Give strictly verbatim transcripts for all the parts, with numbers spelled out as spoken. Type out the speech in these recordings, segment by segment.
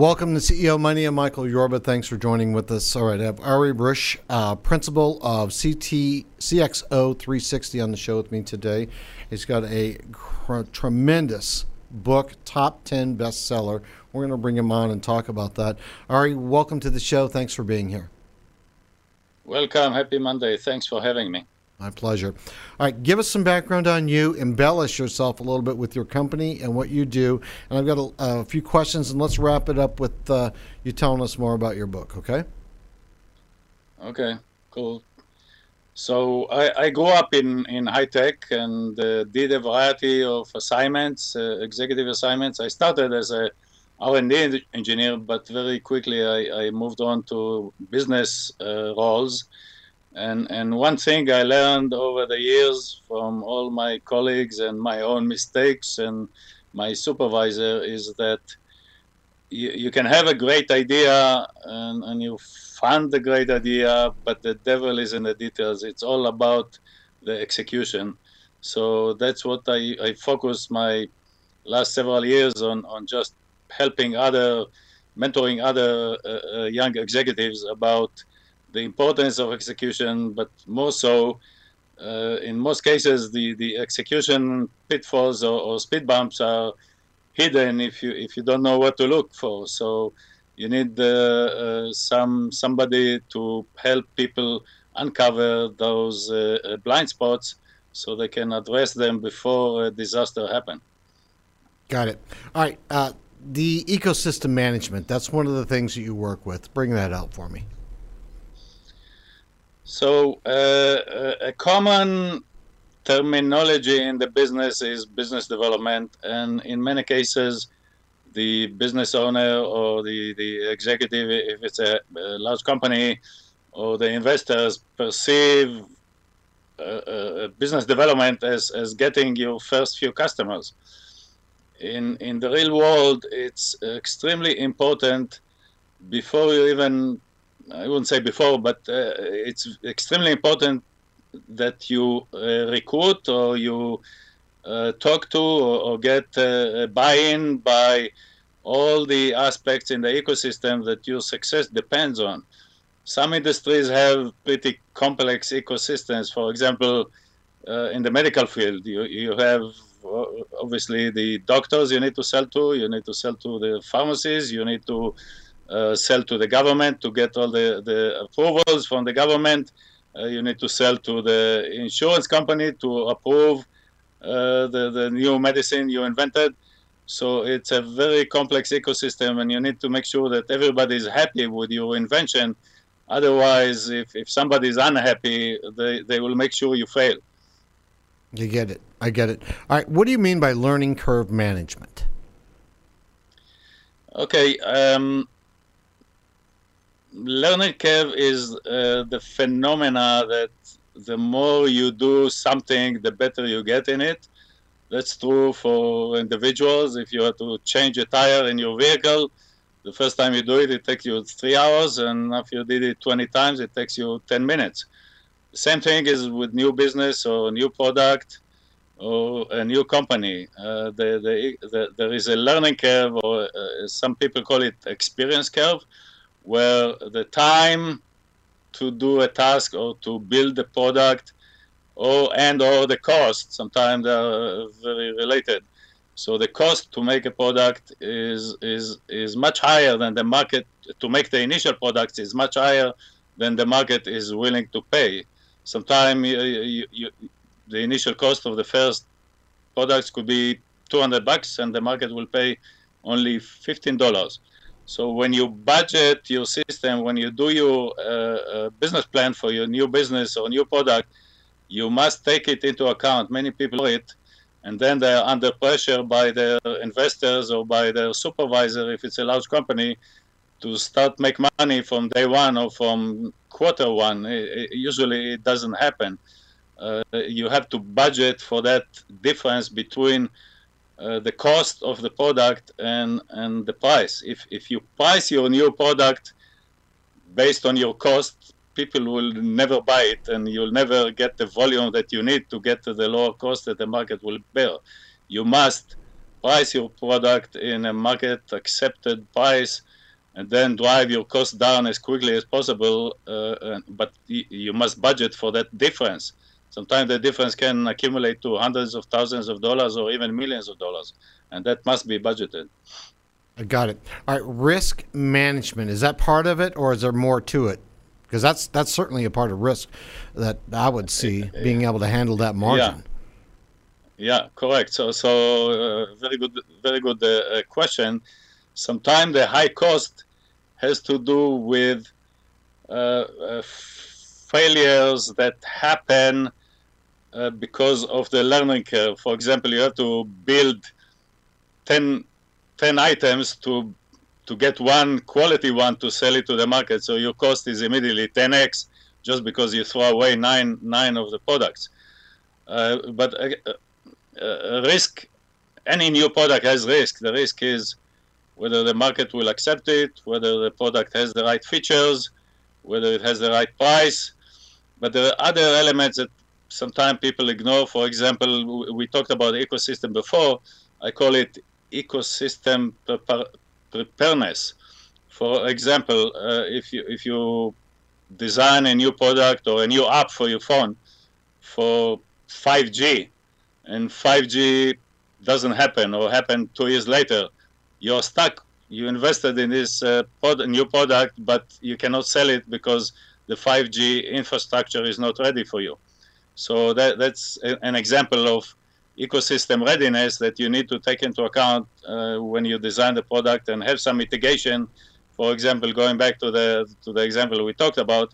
Welcome to C E O Money. I'm Michael Yorba. Thanks for joining with us. All right, I have Arie Brish, uh, principal of C X O three sixty on the show with me today. He's got a tremendous book, top ten bestseller. We're going to bring him on and talk about that. Arie, welcome to the show. Thanks for being here. Welcome. Happy Monday. Thanks for having me. My pleasure. All right, give us some background on you. Embellish yourself a little bit with your company and what you do. And I've got a, a few questions, and let's wrap it up with uh, you telling us more about your book, okay? Okay, cool. So I, I grew up in, in high tech and uh, did a variety of assignments, uh, executive assignments. I started as a R and D engineer, but very quickly I, I moved on to business uh, roles. And, and one thing I learned over the years from all my colleagues and my own mistakes and my supervisor is that you, you can have a great idea and, and you fund the great idea, but the devil is in the details. It's all about the execution. So that's what I, I focused my last several years on, on just helping other, mentoring other uh, young executives about the importance of execution, but more so, uh, in most cases, the, the execution pitfalls or, or speed bumps are hidden if you if you don't know what to look for. So you need uh, uh, some somebody to help people uncover those uh, blind spots so they can address them before a disaster happens. Got it. All right. Uh, the ecosystem management, that's one of the things that you work with. Bring that out for me. So uh, a common terminology in the business is business development, and in many cases, the business owner or the, the executive, if it's a, a large company, or the investors perceive uh, uh, business development as, as getting your first few customers. In, in the real world, it's extremely important before you even I wouldn't say before, but uh, it's extremely important that you uh, recruit or you uh, talk to or, or get uh, buy-in by all the aspects in the ecosystem that your success depends on. Some industries have pretty complex ecosystems. For example, uh, in the medical field, you, you have obviously the doctors you need to sell to, you need to sell to the pharmacies, you need to Uh, sell to the government to get all the, the approvals from the government. Uh, you need to sell to the insurance company to approve uh, the, the new medicine you invented. So it's a very complex ecosystem, and you need to make sure that everybody is happy with your invention. Otherwise, if, if somebody is unhappy, they, they will make sure you fail. You get it. I get it. All right. What do you mean by learning curve management? Okay. Um, Learning curve is uh, the phenomena that the more you do something, the better you get in it. That's true for individuals. If you have to change a tire in your vehicle, the first time you do it, it takes you three hours, and if you did it twenty times, it takes you ten minutes. Same thing is with new business or new product or a new company. Uh, the, the, the, there is a learning curve, or uh, some people call it experience curve, where the time to do a task or to build a product or and or the cost, sometimes they are very related. So the cost to make a product is, is, is much higher than the market, to make the initial product is much higher than the market is willing to pay. Sometimes you, you, you, the initial cost of the first products could be two hundred bucks and the market will pay only fifteen dollars. So when you budget your system, when you do your uh, uh, business plan for your new business or new product, you must take it into account. Many people do it, and then they are under pressure by their investors or by their supervisor, if it's a large company, to start make money from day one or from quarter one. It, it, usually it doesn't happen. Uh, you have to budget for that difference between uh, the cost of the product and, and the price. If, if you price your new product based on your cost, people will never buy it, and you'll never get the volume that you need to get to the lower cost that the market will bear. You must price your product in a market-accepted price and then drive your cost down as quickly as possible, uh, but you must budget for that difference. Sometimes the difference can accumulate to hundreds of thousands of dollars or even millions of dollars, and that must be budgeted. I got it. All right, risk management, is that part of it, or is there more to it? Because that's that's certainly a part of risk that I would see, being able to handle that margin. Yeah, yeah, correct. So, so uh, very good, very good uh, question. Sometimes the high cost has to do with uh, uh, failures that happen uh, because of the learning curve. For example, you have to build ten, ten items to. to get one quality one to sell it to the market, so your cost is immediately ten X just because you throw away nine nine of the products. Uh, but uh, uh, risk, any new product has risk. The risk is whether the market will accept it, whether the product has the right features, whether it has the right price. But there are other elements that sometimes people ignore. For example, we talked about ecosystem before. I call it ecosystem preparedness. For example, uh, if you if you design a new product or a new app for your phone for five G, and five G doesn't happen or happen two years later, you're stuck. You invested in this uh, pod, new product, but you cannot sell it because the five G infrastructure is not ready for you. So that that's a, an example of ecosystem readiness that you need to take into account uh, when you design the product, and have some mitigation. For example, going back to the to the example we talked about,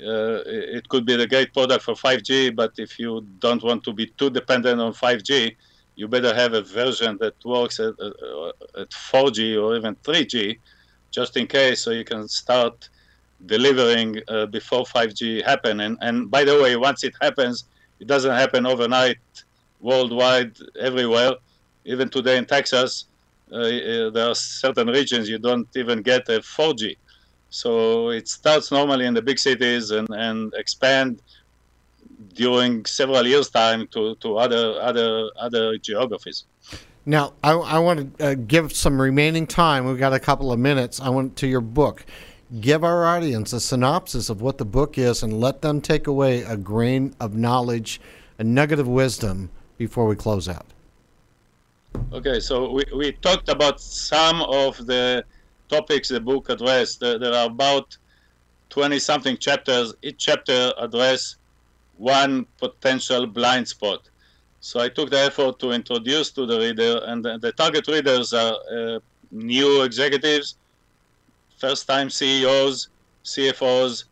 uh, it could be the great product for five G, but if you don't want to be too dependent on five G, you better have a version that works at, at four G or even three G, just in case, so you can start delivering uh, before five G happen. And, and by the way, once it happens, it doesn't happen overnight, worldwide, everywhere. Even today in Texas, uh, uh, there are certain regions you don't even get a four G. So it starts normally in the big cities and, and expand during several years' time to, to other, other, other geographies. Now, I, I want to uh, give some remaining time. We've got a couple of minutes. I went to your book. Give our audience a synopsis of what the book is, and let them take away a grain of knowledge, a nugget of wisdom, before we close out. Okay, so we, we talked about some of the topics the book addressed. There, there are about twenty-something chapters. Each chapter addresses one potential blind spot. So I took the effort to introduce to the reader, and the, the target readers are uh, new executives, first-time C E Os, C F Os,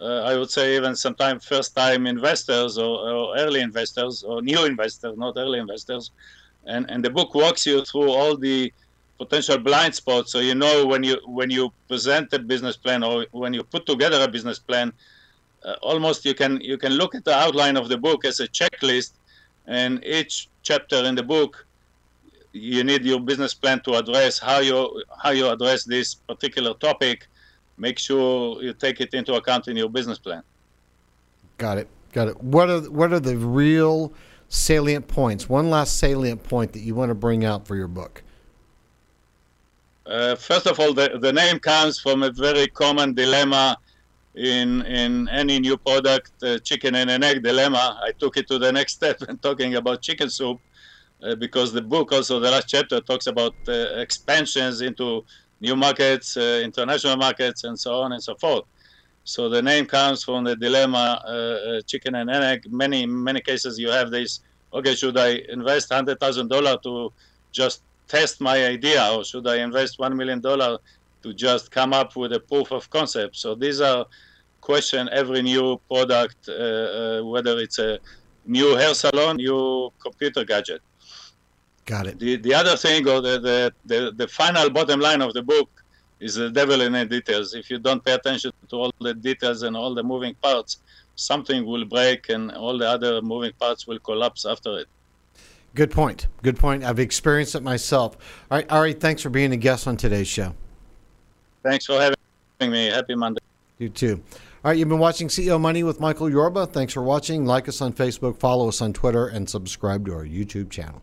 Uh, I would say even sometimes first-time investors or, or early investors, or new investors, not early investors. And, and the book walks you through all the potential blind spots, so you know when you when you present a business plan or when you put together a business plan, uh, almost you can you can look at the outline of the book as a checklist, and each chapter in the book, you need your business plan to address how you how you address this particular topic. Make sure you take it into account in your business plan. Got it. Got it. What are what are the real salient points? One last salient point that you want to bring out for your book. Uh, first of all, the, the name comes from a very common dilemma in in any new product, uh, chicken and an egg dilemma. I took it to the next step in talking about chicken soup, uh, because the book also, the last chapter, talks about uh, expansions into new markets, uh, international markets, and so on and so forth. So the name comes from the dilemma, uh, chicken and egg. Many, many cases you have this, okay, should I invest one hundred thousand dollars to just test my idea, or should I invest one million dollars to just come up with a proof of concept? So these are questions every new product, uh, uh, whether it's a new hair salon, new computer gadget. Got it. The, the other thing, or the, the, the, the final bottom line of the book, is the devil in the details. If you don't pay attention to all the details and all the moving parts, something will break and all the other moving parts will collapse after it. Good point. Good point. I've experienced it myself. All right, Arie, thanks for being a guest on today's show. Thanks for having me. Happy Monday. You too. All right, you've been watching C E O Money with Michael Yorba. Thanks for watching. Like us on Facebook, follow us on Twitter, and subscribe to our YouTube channel.